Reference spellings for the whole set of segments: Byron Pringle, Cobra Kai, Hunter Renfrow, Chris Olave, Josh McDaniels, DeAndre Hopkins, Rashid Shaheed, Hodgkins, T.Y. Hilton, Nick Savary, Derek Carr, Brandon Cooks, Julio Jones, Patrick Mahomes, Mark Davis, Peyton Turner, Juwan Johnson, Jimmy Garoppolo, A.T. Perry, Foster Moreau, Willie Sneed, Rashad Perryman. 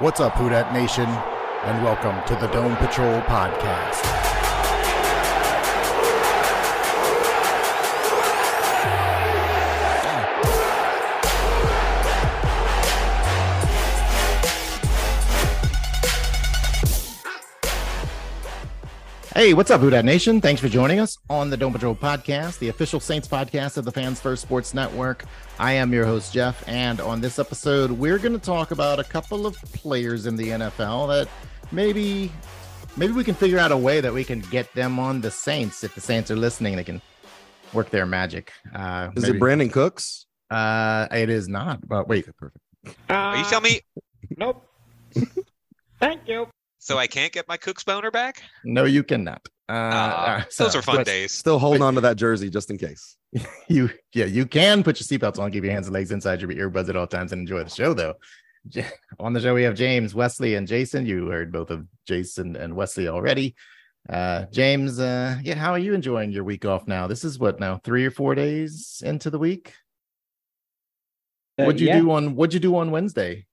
What's up, Houdat Nation, and welcome to the Dome Patrol Podcast. Hey, what's up, Houdat Nation? Thanks for joining us on the Dome Patrol Podcast, the official Saints podcast of the Fans First Sports Network. I am your host, Jeff, and on this episode, we're going to talk about a couple of players in the NFL that maybe we can figure out a way that we can get them on the Saints. If the Saints are listening, they can work their magic. Is it Brandon Cooks? It is not. But wait, perfect. You tell me. Nope. Thank you. So I can't get my Cooks boner back? No, you cannot. Those are fun days. Still hold on to that jersey just in case. You can put your seatbelts on, keep your hands and legs inside your earbuds at all times, and enjoy the show. Though on the show we have James, Wesley, and Jason. You heard both of Jason and Wesley already. James, how are you enjoying your week off now? This is what now, 3 or 4 days into the week. What'd you do on Wednesday?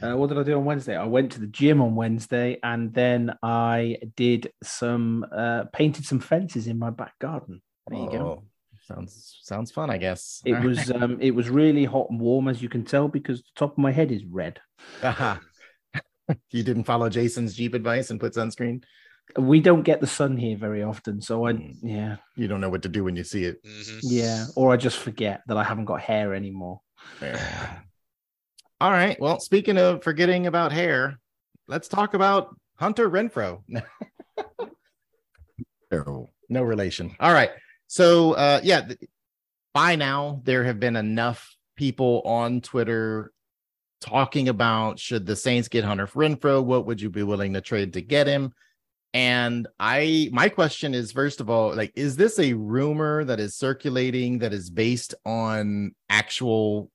What did I do on Wednesday? I went to the gym on Wednesday, and then I did painted some fences in my back garden. There you go. Sounds fun, I guess. It was really hot and warm, as you can tell, because the top of my head is red. Uh-huh. You didn't follow Jason's Jeep advice and put sunscreen? We don't get the sun here very often, so you don't know what to do when you see it. Mm-hmm. Yeah, or I just forget that I haven't got hair anymore. All right. Well, speaking of forgetting about hair, let's talk about Hunter Renfrow. No relation. All right. So, by now there have been enough people on Twitter talking about, should the Saints get Hunter Renfrow? What would you be willing to trade to get him? And my question is, first of all, like, is this a rumor that is circulating that is based on actual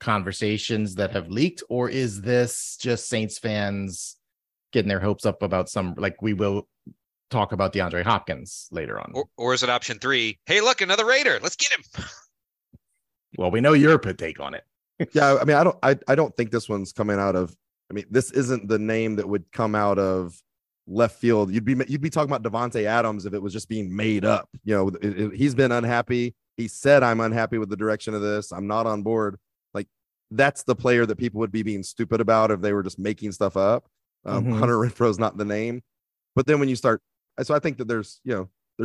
conversations that have leaked, or is this just Saints fans getting their hopes up about some, like, we will talk about DeAndre Hopkins later on, or is it option three? Hey, look, another Raider, let's get him. Well, we know your take on it. Yeah, I mean, I don't think this one's coming out of, I mean, this isn't the name that would come out of left field. You'd be talking about Davante Adams if it was just being made up. You know, he's been unhappy. He said, I'm unhappy with the direction of this. I'm not on board. That's the player that people would be being stupid about if they were just making stuff up. Mm-hmm. Hunter Renfrow's not the name, but then when you start, so I think that there's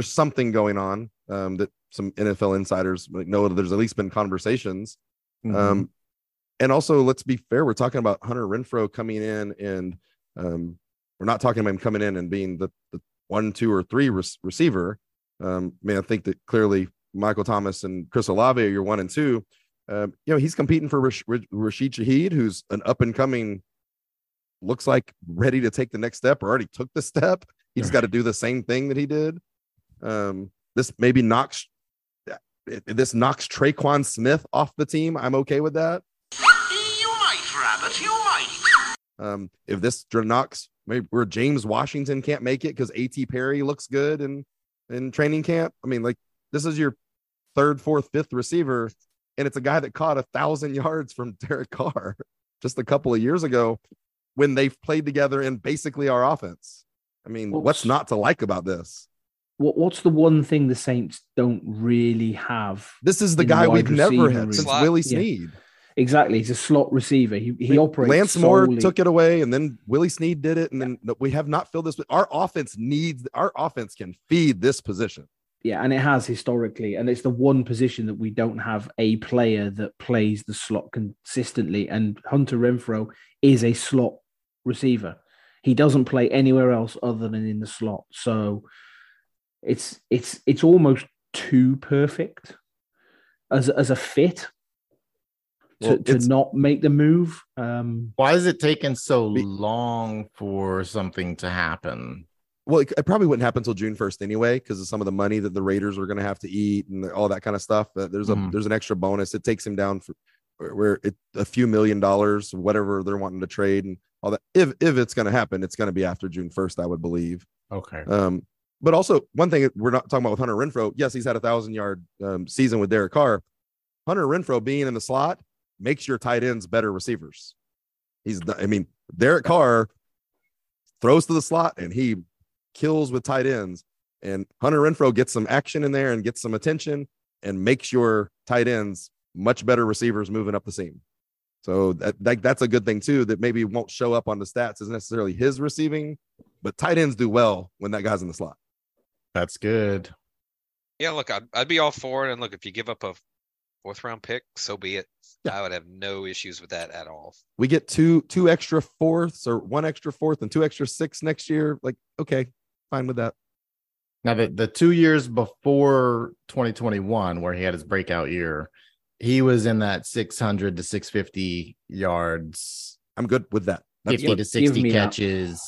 something going on that some NFL insiders know. There's at least been conversations, mm-hmm. And also let's be fair. We're talking about Hunter Renfrow coming in, and we're not talking about him coming in and being the 1, 2, or 3 receiver. I mean, I think that clearly Michael Thomas and Chris Olave are your 1 and 2. He's competing for Rashid Shaheed, who's an up and coming, looks like ready to take the next step, or already took the step. He's got to do the same thing that he did. This knocks Tre'Quan Smith off the team. I'm okay with that. You might, Rabbit, you might. If this knocks, maybe where James Washington can't make it because A.T. Perry looks good in training camp. I mean, like, this is your 3rd, 4th, 5th receiver. And it's a guy that caught 1,000 yards from Derek Carr just a couple of years ago when they've played together in basically our offense. I mean, what's not to like about this? What's the one thing the Saints don't really have? This is the guy we've never had since Willie Sneed. Yeah. Exactly. He's a slot receiver. He operates. Lance Moore took it away, and then Willie Sneed did it. And then we have not filled this. Our offense can feed this position. Yeah, and it has historically, and it's the one position that we don't have a player that plays the slot consistently, and Hunter Renfrow is a slot receiver. He doesn't play anywhere else other than in the slot, so it's almost too perfect as a fit. to not make the move. Why is it taking so long for something to happen? Well, it probably wouldn't happen until June 1st anyway, because of some of the money that the Raiders are going to have to eat and all that kind of stuff. There's an extra bonus. It takes him down for where it a few $1 million, whatever they're wanting to trade and all that. If it's going to happen, it's going to be after June 1st, I would believe. Okay. But also one thing we're not talking about with Hunter Renfrow. Yes, he's had 1,000-yard season with Derek Carr. Hunter Renfrow being in the slot makes your tight ends better receivers. Derek Carr throws to the slot and he kills with tight ends, and Hunter Renfrow gets some action in there and gets some attention and makes your tight ends much better receivers moving up the seam. So that's a good thing too, that maybe won't show up on the stats as necessarily his receiving, but tight ends do well when that guy's in the slot. That's good. Yeah, look, I'd be all for it. And look, if you give up a 4th round pick, so be it. Yeah. I would have no issues with that at all. We get two extra 4ths, or 1 extra 4th and 2 extra 6 next year. Like, okay, fine with that. Now, the 2 years before 2021, where he had his breakout year, he was in that 600 to 650 yards. I'm good with that. That's 50 to 60 catches.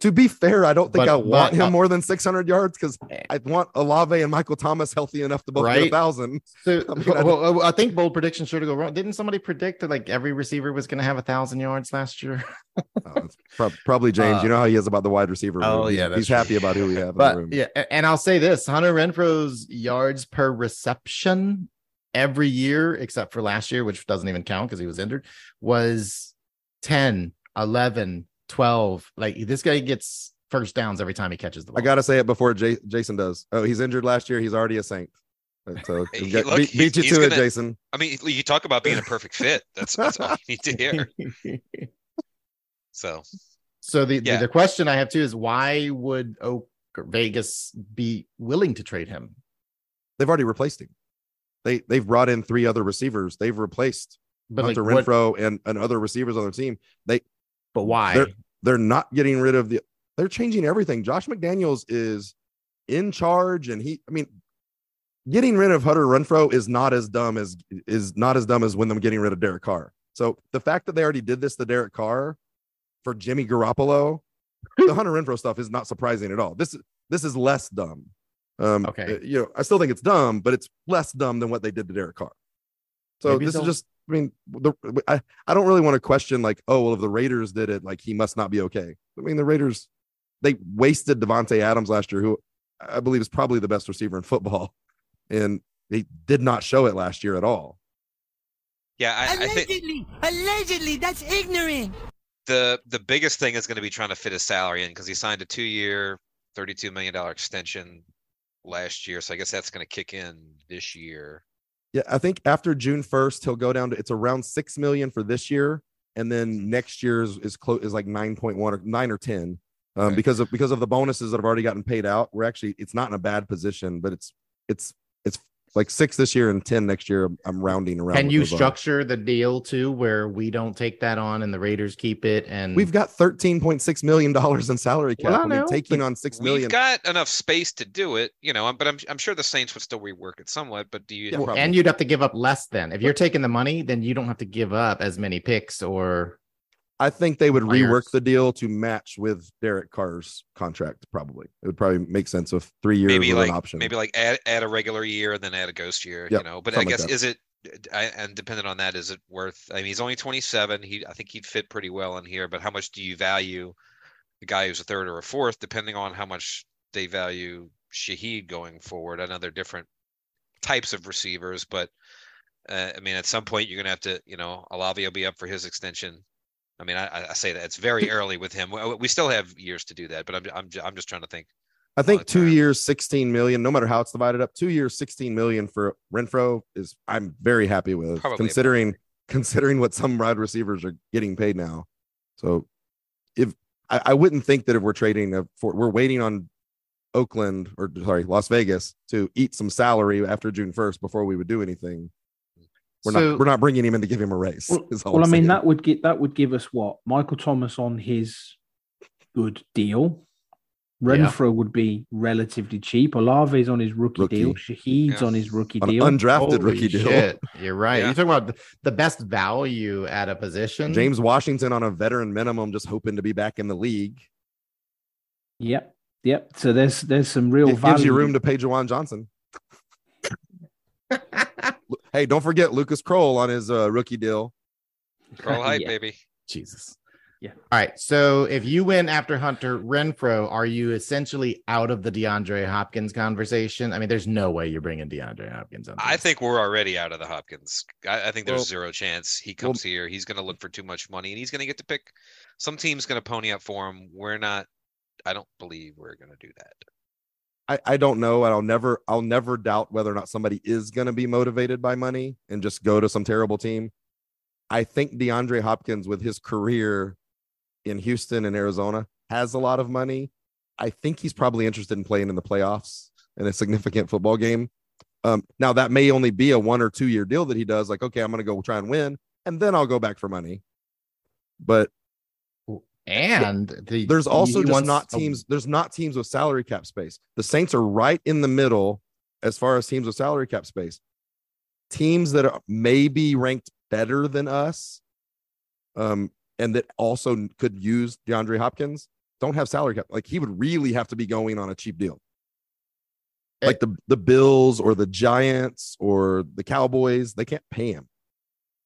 To be fair, I don't think I want him more than 600 yards, because I want Olave and Michael Thomas healthy enough to both get 1,000. So, I think bold predictions sure to go wrong. Didn't somebody predict that like every receiver was going to have 1,000 yards last year? Probably James. You know how he is about the wide receiver. Oh, room. Yeah. He's true. Happy about who we have in the room. Yeah, and I'll say this. Hunter Renfrow's yards per reception every year, except for last year, which doesn't even count because he was injured, was 10, 11, 12. Like, this guy gets first downs every time he catches the ball. I gotta say it before Jason does. Oh, he's injured last year. He's already a Saint. So beat you to it, Jason. I mean, you talk about being a perfect fit. That's all you need to hear. So the question I have too is, why would Vegas be willing to trade him? They've already replaced him. They've brought in 3 other receivers. They've replaced Hunter Renfrow and other receivers on their team. But why? They're not getting rid of they're changing everything. Josh McDaniels is in charge, and getting rid of Hunter Renfrow is not as dumb as when them getting rid of Derek Carr. So the fact that they already did this to Derek Carr for Jimmy Garoppolo, the Hunter Renfrow stuff is not surprising at all. This is less dumb. Okay. I still think it's dumb, but it's less dumb than what they did to Derek Carr. So maybe this is just, I don't really want to question like, oh, well, if the Raiders did it, like he must not be okay. The Raiders, they wasted Davante Adams last year, who I believe is probably the best receiver in football. And they did not show it last year at all. Yeah. Allegedly, that's ignorant. The biggest thing is going to be trying to fit his salary in, because he signed a 2-year, $32 million extension last year. So I guess that's going to kick in this year. Yeah, I think after June 1st, he'll go down to, it's around $6 million for this year. And then next year's is like 9.1 or 9 or 10 okay. because of the bonuses that have already gotten paid out. It's not in a bad position, but it's like 6 this year and 10 next year. I'm rounding around. Can you structure the deal too, where we don't take that on and the Raiders keep it? And we've got $13.6 million in salary cap. Taking on $6 million. We've got enough space to do it, but I'm sure the Saints would still rework it somewhat, but and you'd have to give up less then. If you're taking the money, then you don't have to give up as many picks or. I think they would rework the deal to match with Derek Carr's contract. Probably it would probably make sense with 3 years with an option. Maybe like add a regular year and then add a ghost year. Yep, but I guess dependent on that, is it worth? He's only 27. I think he'd fit pretty well in here. But how much do you value the guy who's a 3rd or a 4th, depending on how much they value Shaheed going forward? I know they're different types of receivers, but at some point you're gonna have to. Olave will be up for his extension. I say that it's very early with him. We still have years to do that, but I'm just trying to think. I think 2 years, $16 million, no matter how it's divided up. 2 years, $16 million for Renfrow is, I'm very happy with, considering what some wide receivers are getting paid now. So if I wouldn't think that if we're trading we're waiting on Las Vegas to eat some salary after June 1st before we would do anything. We're not bringing him in to give him a raise. That would give us what? Michael Thomas on his good deal. Renfrow would be relatively cheap. Olave's on his rookie deal. Shaheed's on his rookie deal. Undrafted rookie deal. You're right. Yeah. You're talking about the best value at a position. James Washington on a veteran minimum, just hoping to be back in the league. Yep. Yep. So there's some real value. Gives you room to pay Juwan Johnson. Hey, don't forget Lucas Krull on his rookie deal. Krull hype, baby. Jesus. Yeah. All right. So if you win after Hunter Renfrow, are you essentially out of the DeAndre Hopkins conversation? I mean, there's no way you're bringing DeAndre Hopkins on. I think we're already out of the Hopkins. I think there's zero chance he comes here. He's going to look for too much money, and he's going to get to pick. Some team's going to pony up for him. We're not. I don't believe we're going to do that. I don't know. I'll never doubt whether or not somebody is going to be motivated by money and just go to some terrible team. I think DeAndre Hopkins, with his career in Houston and Arizona, has a lot of money. I think he's probably interested in playing in the playoffs in a significant football game. Now, that may only be a 1 or 2 year deal that he does. Like, okay, I'm going to go try and win, and then I'll go back for money. But there's also just not teams. There's not teams with salary cap space. The Saints are right in the middle as far as teams with salary cap space. Teams that are maybe ranked better than us, and that also could use DeAndre Hopkins, don't have salary cap. Like, he would really have to be going on a cheap deal, like the Bills or the Giants or the Cowboys. They can't pay him.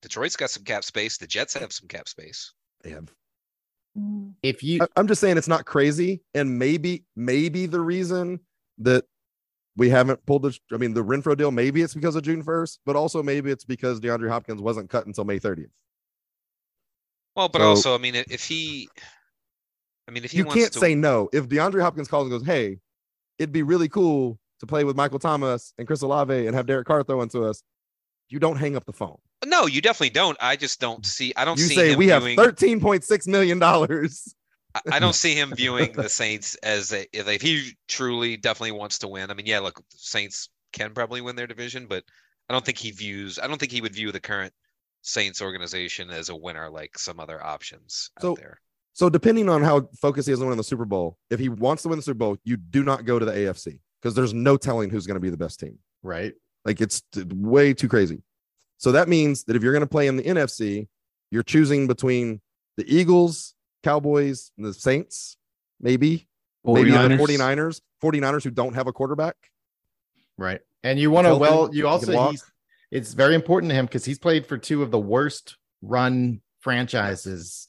Detroit's got some cap space. The Jets have some cap space. They have. I'm just saying it's not crazy, and maybe the reason that we haven't pulled the Renfrow deal, maybe it's because of June 1st, but also maybe it's because DeAndre Hopkins wasn't cut until May 30th. Well, but also, I mean, if he you wants can't to... say no. If DeAndre Hopkins calls and goes, "Hey, it'd be really cool to play with Michael Thomas and Chris Olave and have Derek Carr throw into us," you don't hang up the phone. No, you definitely don't. I just don't see. I don't. You see say him we viewing, have $13.6 million. I don't see him viewing the Saints as if he truly definitely wants to win. I mean, yeah, look, the Saints can probably win their division, but I don't think he would view the current Saints organization as a winner, like some other options out there. So depending on how focused he is on winning the Super Bowl, if he wants to win the Super Bowl, you do not go to the AFC because there's no telling who's going to be the best team. Right. Like, it's way too crazy. So that means that if you're going to play in the NFC, you're choosing between the Eagles, Cowboys, and the Saints, maybe the 49ers who don't have a quarterback. Right. And you want to, it's very important to him because he's played for two of the worst run franchises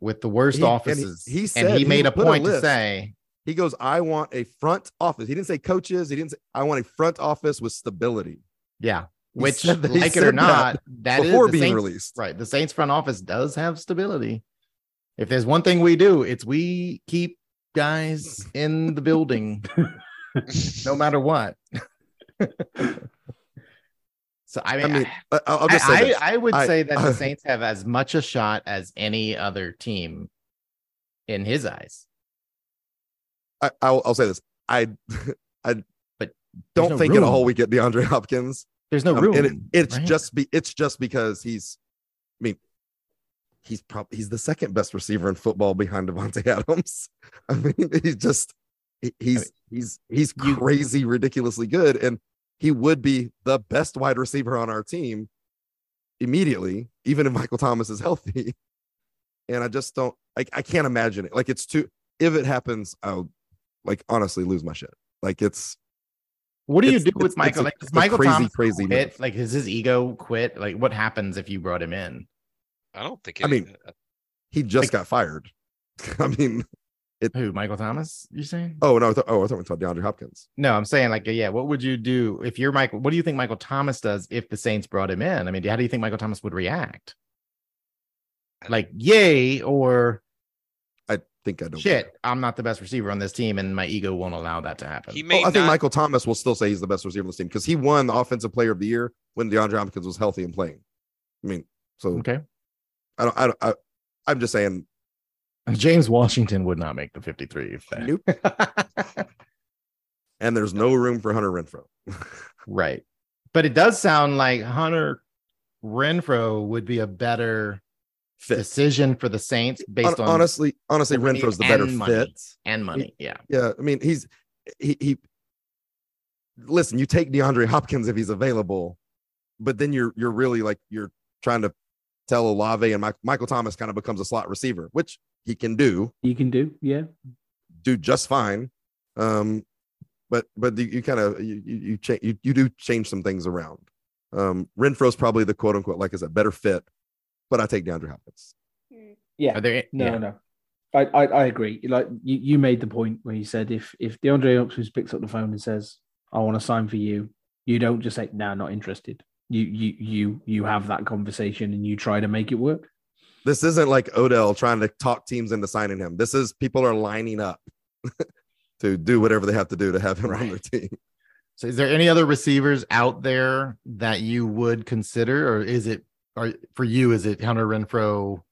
with the worst offices. And he made a point to say, he goes, "I want a front office." He didn't say coaches. He didn't say, "I want a front office with stability." Yeah. Which, like it or not, that is being released. Right. The Saints front office does have stability. If there's one thing we do, it's we keep guys in the building no matter what. So, I would say that the Saints have as much a shot as any other team in his eyes. I'll say this. I don't think in a whole week at DeAndre Hopkins. There's no room. It's just because he's the second best receiver in football behind Davante Adams. I mean, he's crazy, ridiculously good, and he would be the best wide receiver on our team immediately, even if Michael Thomas is healthy. And I just don't I can't imagine it. Like, it's too, if it happens, I'll honestly lose my shit. Like, it's, what do you do with Michael? Does Michael Thomas quit? Like, does his ego quit? Like, what happens if you brought him in? I don't think. He just got fired. I mean, who? Michael Thomas? You're saying? Oh no! I thought we talked DeAndre Hopkins. No, I'm saying what would you do if you're Michael? What do you think Michael Thomas does if the Saints brought him in? I mean, how do you think Michael Thomas would react? Like, yay, or? Think I don't shit care. I'm not the best receiver on this team, and my ego won't allow that to happen. I think Michael Thomas will still say he's the best receiver on this team because he won the Offensive Player of the Year when DeAndre Hopkins was healthy and playing. I mean, so okay. I'm just saying, James Washington would not make the 53. If that. Nope. And there's no room for Hunter Renfrow. Right, but it does sound like Hunter Renfrow would be a better fit. Decision for the Saints based on honestly Renfrow's the better fit and money. Yeah. I mean, he listen, you take DeAndre Hopkins if he's available, but then you're really like you're trying to tell Olave, and Michael Thomas kind of becomes a slot receiver, which he can do. Yeah. Do just fine. But you kind of you do change some things around. Renfrow's probably the quote unquote, like I said, better fit, but I take DeAndre Hopkins. Yeah. No. I agree. Like you made the point where you said if DeAndre Hopkins picks up the phone and says, I want to sign for you, you don't just say, nah, not interested. You have that conversation and you try to make it work. This isn't like Odell trying to talk teams into signing him. This is people are lining up to do whatever they have to do to have him on their team. So is there any other receivers out there that you would consider, or is it Hunter Renfrow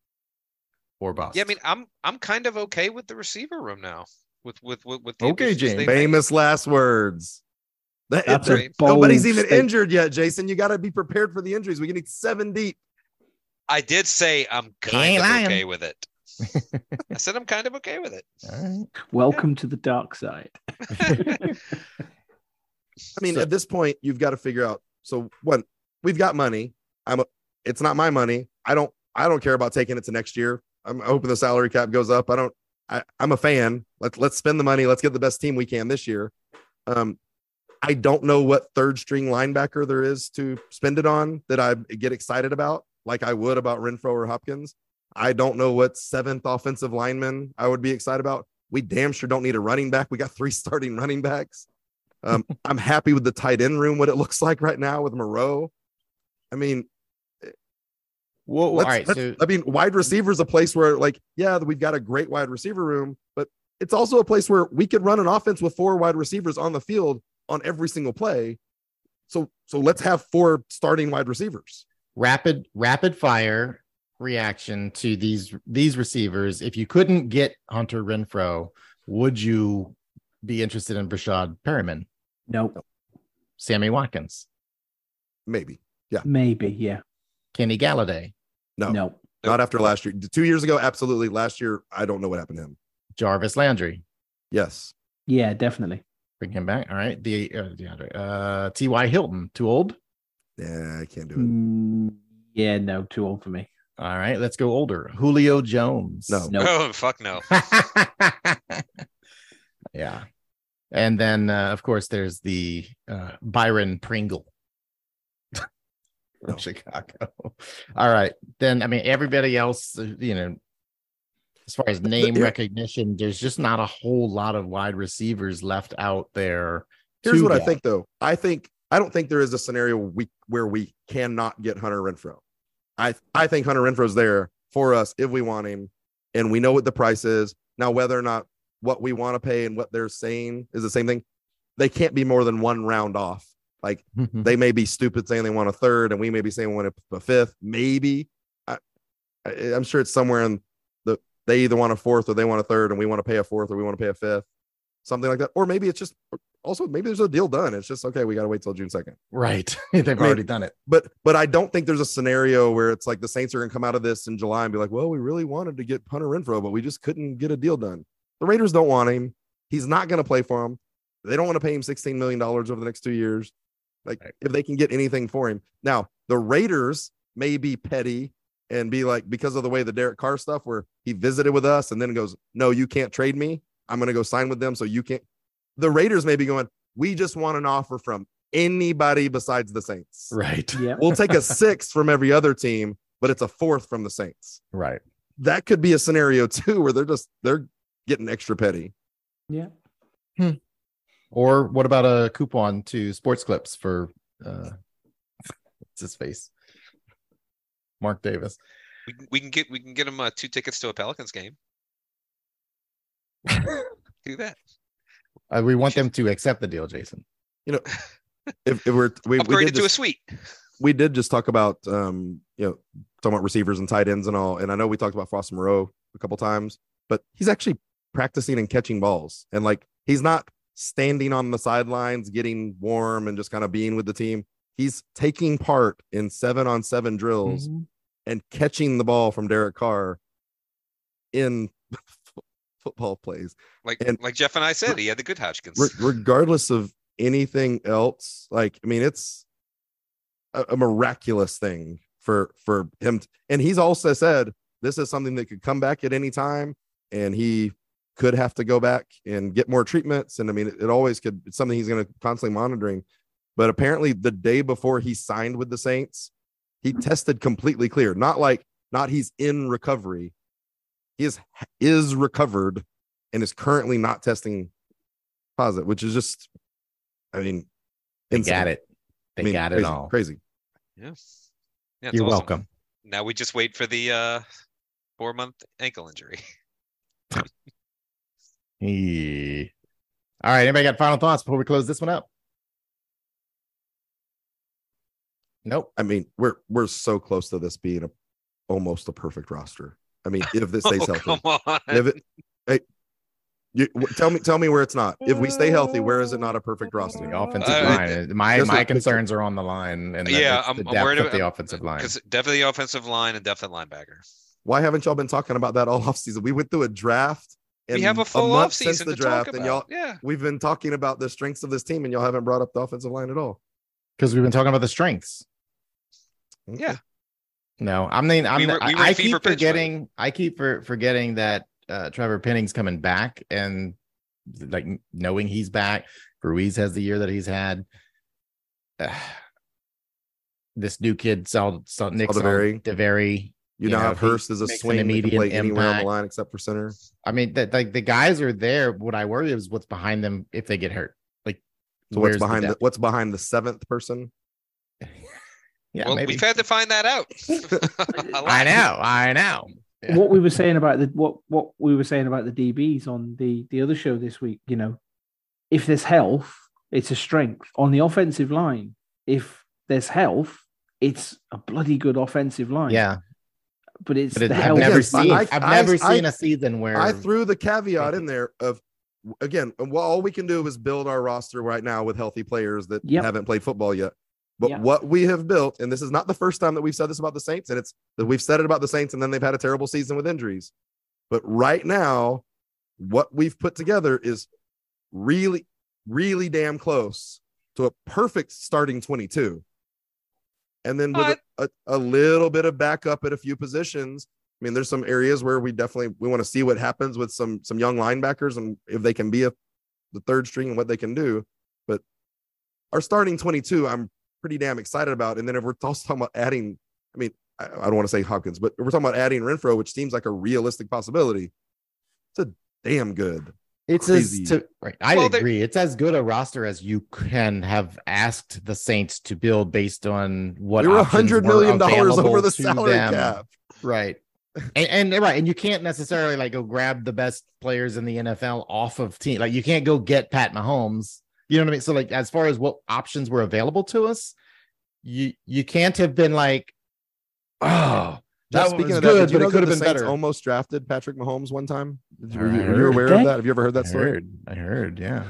or Boss? Yeah, I mean, I'm kind of okay with the receiver room now. With okay, James. Famous last words. Nobody's even injured yet, Jason. You got to be prepared for the injuries. We can need 7 deep. I did say I'm kind of okay with it. I said I'm kind of okay with it. All right. Welcome to the dark side. I mean, at this point, you've got to figure out. So what? We've got money. It's not my money. I don't care about taking it to next year. I'm hoping the salary cap goes up. I'm a fan. Let's spend the money. Let's get the best team we can this year. I don't know what third string linebacker there is to spend it on that I get excited about, like I would about Renfrow or Hopkins. I don't know what 7th offensive lineman I would be excited about. We damn sure don't need a running back. We got 3 starting running backs. I'm happy with the tight end room, what it looks like right now with Moreau. I mean, wide receiver is a place where, like, yeah, we've got a great wide receiver room, but it's also a place where we could run an offense with 4 wide receivers on the field on every single play. So let's have 4 starting wide receivers. Rapid fire reaction to these receivers. If you couldn't get Hunter Renfrow, would you be interested in Rashad Perryman? No. Sammy Watkins? Maybe. Kenny Galladay? No. Not after last year. 2 years ago, absolutely. Last year, I don't know what happened to him. Jarvis Landry? Yes. Yeah, definitely. Bring him back. All right. DeAndre. T.Y. Hilton. Too old? Yeah, I can't do it. Yeah, no. Too old for me. All right. Let's go older. Julio Jones. No. Oh, fuck no. Yeah. And then, of course, there's the Byron Pringle from Chicago. All right. Then, I mean, everybody else, you know, as far as name recognition, there's just not a whole lot of wide receivers left out there. Here's what I think, though. I don't think there is a scenario where we cannot get Hunter Renfrow. I think Hunter Renfrow's there for us if we want him, and we know what the price is. Now, whether or not what we want to pay and what they're saying is the same thing, they can't be more than 1 round off. Like, they may be stupid saying they want a 3rd, and we may be saying we want a 5th. Maybe. I'm sure it's somewhere in. They either want a 4th or they want a 3rd, and we want to pay a 4th or we want to pay a 5th, something like that. Or maybe it's just also, maybe there's a deal done. It's just, okay, we got to wait till June 2nd. Right. They've already done it. But I don't think there's a scenario where it's like the Saints are going to come out of this in July and be like, well, we really wanted to get Hunter Renfrow, but we just couldn't get a deal done. The Raiders don't want him. He's not going to play for them. They don't want to pay him $16 million over the next 2 years. Like, if they can get anything for him. Now, the Raiders may be petty and be like, because of the way the Derek Carr stuff where he visited with us and then goes, no, you can't trade me. I'm going to go sign with them. So you can't. The Raiders may be going, we just want an offer from anybody besides the Saints. Right. Yeah. We'll take a 6 from every other team, but it's a 4th from the Saints. Right. That could be a scenario too, where they're getting extra petty. Yeah. Or what about a coupon to Sports Clips for, what's his face? Mark Davis. We can get him 2 tickets to a Pelicans game. Do that. We want them to accept the deal, Jason. You know, if we upgraded to a suite. We did just talk about talking about receivers and tight ends and all. And I know we talked about Foster Moreau a couple times, but he's actually practicing and catching balls, and like he's not standing on the sidelines getting warm and just kind of being with the team. He's taking part in 7-on-7 drills and catching the ball from Derek Carr in football plays. Like Jeff and I said, he had the good Hodgkins. Regardless of anything else, like, I mean, it's a miraculous thing for him. And he's also said this is something that could come back at any time, and he could have to go back and get more treatments. And I mean, it always could. It's something he's going to constantly monitoring. But apparently the day before he signed with the Saints, he tested completely clear. Not he's in recovery. He is recovered and is currently not testing positive, which is just, I mean, insane. They got it. They got it all. Crazy. Yes. Yeah, you're awesome. Welcome. Now we just wait for the 4-month ankle injury. Hey. All right. Anybody got final thoughts before we close this one up? Nope. I mean, we're so close to this being almost a perfect roster. I mean, if this stays healthy, come on. Tell me where it's not. If we stay healthy, where is it not a perfect roster? The offensive line. My concerns are on the line, and yeah, I'm worried about the offensive line. Because definitely the offensive line and depth at linebacker. Why haven't y'all been talking about that all offseason? We went through a draft. We have a full offseason to talk about. And y'all, we've been talking about the strengths of this team, and y'all haven't brought up the offensive line at all. Because we've been talking about the strengths. Okay. Yeah. No, I mean, I keep forgetting that Trevor Penning's coming back, and like knowing he's back, Ruiz has the year that he's had. This new kid, Nick Savary. You know, Hurst is a swing medium anywhere on the line except for center. I mean, that like the guys are there. What I worry is what's behind them if they get hurt. So what's behind the seventh person? Yeah, well, maybe. We've had to find that out. I know. Yeah. What we were saying about the DBs on the other show this week, you know, if there's health, it's a strength. On the offensive line, if there's health, it's a bloody good offensive line. Yeah. I've never seen a season where I threw the caveat in there of, again, all we can do is build our roster right now with healthy players that haven't played football yet. But what we have built, and this is not the first time that we've said this about the Saints, and it's that we've said it about the Saints, and then they've had a terrible season with injuries. But right now, what we've put together is really, really damn close to a perfect starting 22. And then with a little bit of backup at a few positions. I mean, there's some areas where we want to see what happens with some young linebackers and if they can be the third string and what they can do. But our starting 22, I'm pretty damn excited about. And then if we're also talking about adding, I mean, I don't want to say Hopkins, but if we're talking about adding Renfrow, which seems like a realistic possibility, it's a damn good. I agree. It's as good a roster as you can have asked the Saints to build based on what we were $100 million over the salary cap, right? And you can't necessarily like go grab the best players in the NFL off of team. Like you can't go get Pat Mahomes. You know what I mean? So like as far as what options were available to us, you can't have been like, oh, that was good, but it could have been better. Almost drafted Patrick Mahomes one time. Were you aware of that? Have you ever heard that story? I heard, yeah.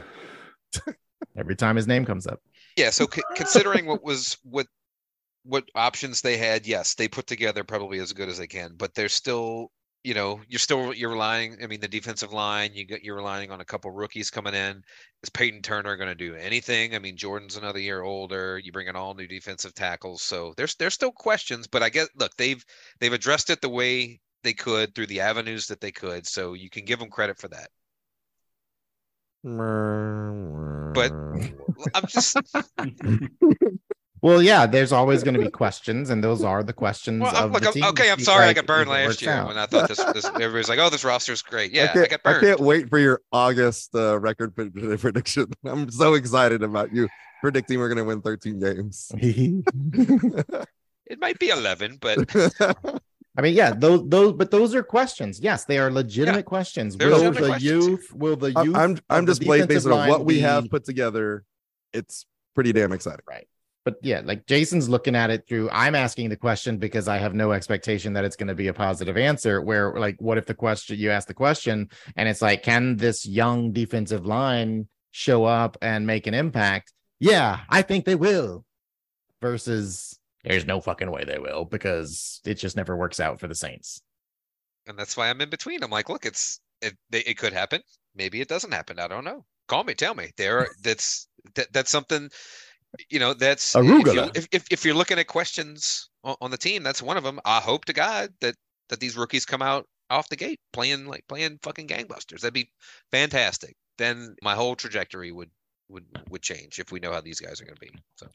Every time his name comes up. Yeah. So considering what options they had, yes, they put together probably as good as they can, but they're still, you know, you're relying. I mean, the defensive line, you're relying on a couple rookies coming in. Is Peyton Turner going to do anything? I mean, Jordan's another year older. You bring in all new defensive tackles, so there's still questions. But I guess, look, they've addressed it the way they could through the avenues that they could, so you can give them credit for that. But I'm just. Well, yeah, there's always going to be questions, and those are the questions the team. Okay, I'm sorry, I got burned last year when I thought this everybody's like, oh, this roster's great. Yeah, I got burned. I can't wait for your August record prediction. I'm so excited about you predicting we're going to win 13 games. It might be 11, but... I mean, yeah, those are questions. Yes, they are legitimate questions. Will the youth... I'm just playing based on what we have put together. It's pretty damn exciting. Right. But yeah, like Jason's looking at it through, I'm asking the question because I have no expectation that it's going to be a positive answer where like, what if you ask the question and it's like, can this young defensive line show up and make an impact? Yeah, I think they will versus There's no fucking way they will, because it just never works out for the Saints. And that's why I'm in between. I'm like, look, it could happen. Maybe it doesn't happen. I don't know. Call me, tell me. That's something. You know, that's if you're looking at questions on the team, that's one of them. I hope to God that these rookies come out off the gate playing fucking gangbusters. That'd be fantastic. Then my whole trajectory would change if we know how these guys are going to be. So,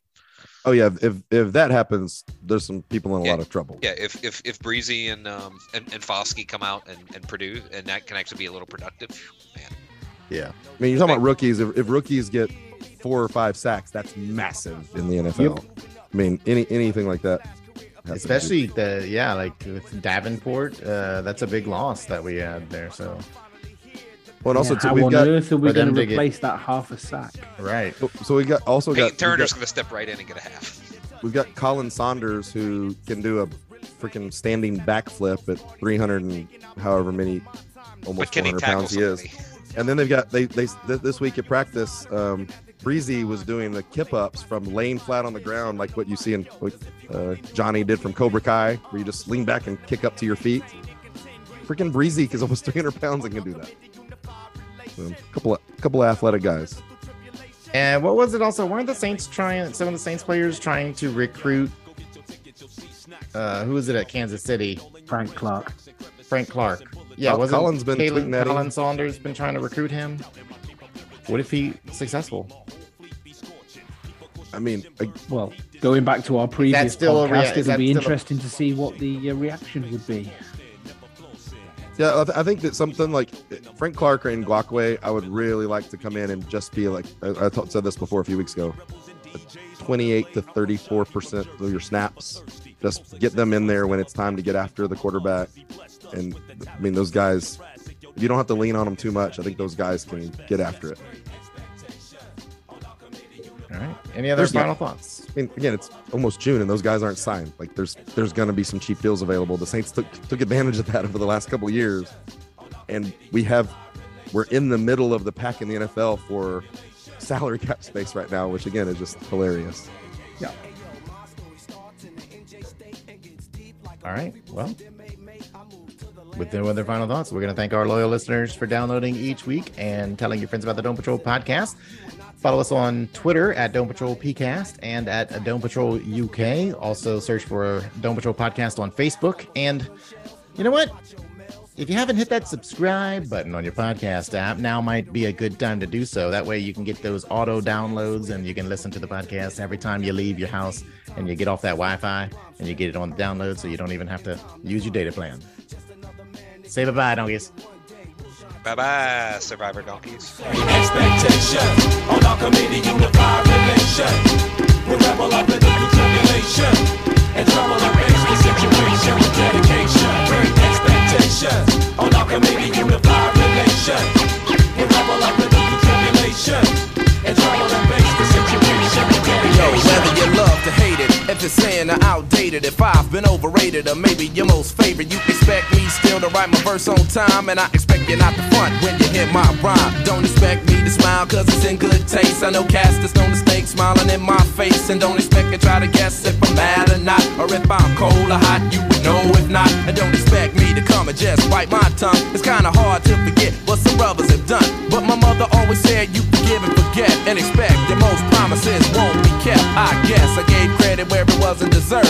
oh yeah, if that happens, there's some people in a lot of trouble. Yeah, if Breezy and Foskey come out and produce, and that can actually be a little productive, man. Yeah, I mean, you're talking about rookies. If rookies get 4 or 5 sacks, that's massive in the NFL. Yep. I mean, anything like that. Especially like with Davenport, that's a big loss that we had there. So, well, and also too, we've got, on earth are we going to replace that half a sack? Right. So we got also Peyton Turner's going to step right in and get a half. We've got Colin Saunders, who can do a freaking standing backflip at 300 and however many, almost 400 pounds he is. And then they've got this week at practice, Breezy was doing the kip ups from laying flat on the ground, like what you see in Johnny did from Cobra Kai, where you just lean back and kick up to your feet. Freaking Breezy is almost 300 pounds and can do that. So, a couple of athletic guys. And what was it also? Weren't the Saints some of the Saints players trying to recruit? Who was it at Kansas City? Frank Clark. Yeah, wasn't Colin's been tweeting that Colin Saunders been trying to recruit him? What if he's successful? I mean, well, going back to our previous podcast, it'll be interesting to see what the reaction would be. Yeah, I think that something like Frank Clark or Ngakwe, I would really like to come in and just be like, I said this before a few weeks ago, 28 to 34% of your snaps. Just get them in there when it's time to get after the quarterback. And I mean, those guys, you don't have to lean on them too much. I think those guys can get after it. All right. Any other final thoughts? I mean, again, it's almost June and those guys aren't signed. Like there's going to be some cheap deals available. The Saints took advantage of that over the last couple of years. And we're in the middle of the pack in the NFL for salary cap space right now, which again is just hilarious. Yeah. All right. Well, with no other final thoughts, we're going to thank our loyal listeners for downloading each week and telling your friends about the Dome Patrol podcast. Follow us on Twitter at Dome Patrol PCast and at Dome Patrol UK. Also search for Dome Patrol podcast on Facebook. And you know what? If you haven't hit that subscribe button on your podcast app, now might be a good time to do so. That way you can get those auto downloads and you can listen to the podcast every time you leave your house and you get off that Wi-Fi and you get it on the download so you don't even have to use your data plan. Say bye-bye, donkeys. Bye-bye, Survivor donkeys. Expectation on our committee, unified relation. We rebel up in the tribulation. And trouble erase the situation with dedication. Great expectation on our committee, unified relation. And trouble up with the tribulation. And trouble erase the situation with dedication. Whether you love to hate it, if it's saying I'm outdated, if I've been overrated, or maybe your most favorite, you expect me still to write my verse on time, and I expect you not to front when you hear my rhyme. Don't expect me to smile, cause it's in good taste. I know casters don't mistake smiling in my face, and don't expect you to try to guess if I'm mad or not, or if I'm cold or hot, you would know if not. And don't expect me to come and just bite my tongue. It's kinda hard to forget what some brothers have done, but my mother always said you forgive and forget, and expect that most promises won't be kept. I guess I gave credit where it wasn't deserved.